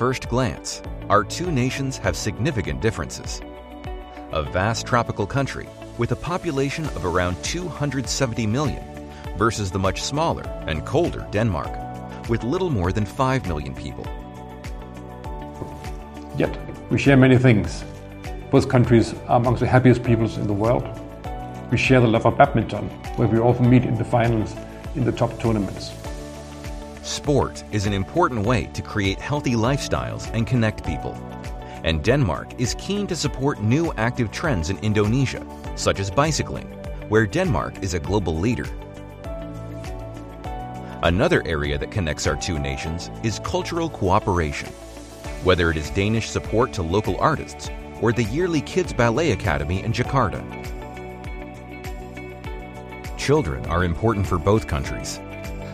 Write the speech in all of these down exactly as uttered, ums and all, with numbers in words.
first glance, our two nations have significant differences. A vast tropical country with a population of around two hundred seventy million versus the much smaller and colder Denmark, with little more than five million people. Yet, we share many things. Both countries are amongst the happiest peoples in the world. We share the love of badminton, where we often meet in the finals in the top tournaments. Sport is an important way to create healthy lifestyles and connect people. And Denmark is keen to support new active trends in Indonesia, such as bicycling, where Denmark is a global leader. Another area that connects our two nations is cultural cooperation. Whether it is Danish support to local artists or the yearly Kids Ballet Academy in Jakarta. Children are important for both countries.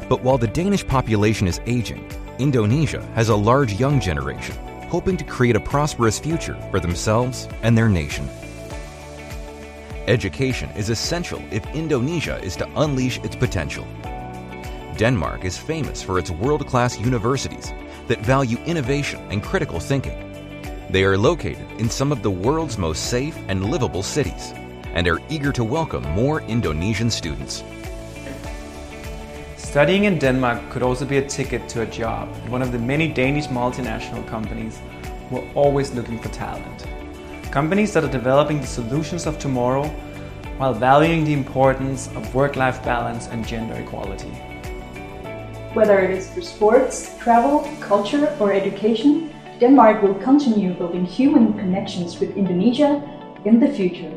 But while the Danish population is aging, Indonesia has a large young generation hoping to create a prosperous future for themselves and their nation. Education is essential if Indonesia is to unleash its potential. Denmark is famous for its world-class universities that value innovation and critical thinking. They are located in some of the world's most safe and livable cities and are eager to welcome more Indonesian students. Studying in Denmark could also be a ticket to a job at one of the many Danish multinational companies who are always looking for talent. Companies that are developing the solutions of tomorrow while valuing the importance of work-life balance and gender equality. Whether it is for sports, travel, culture, or education, Denmark will continue building human connections with Indonesia in the future.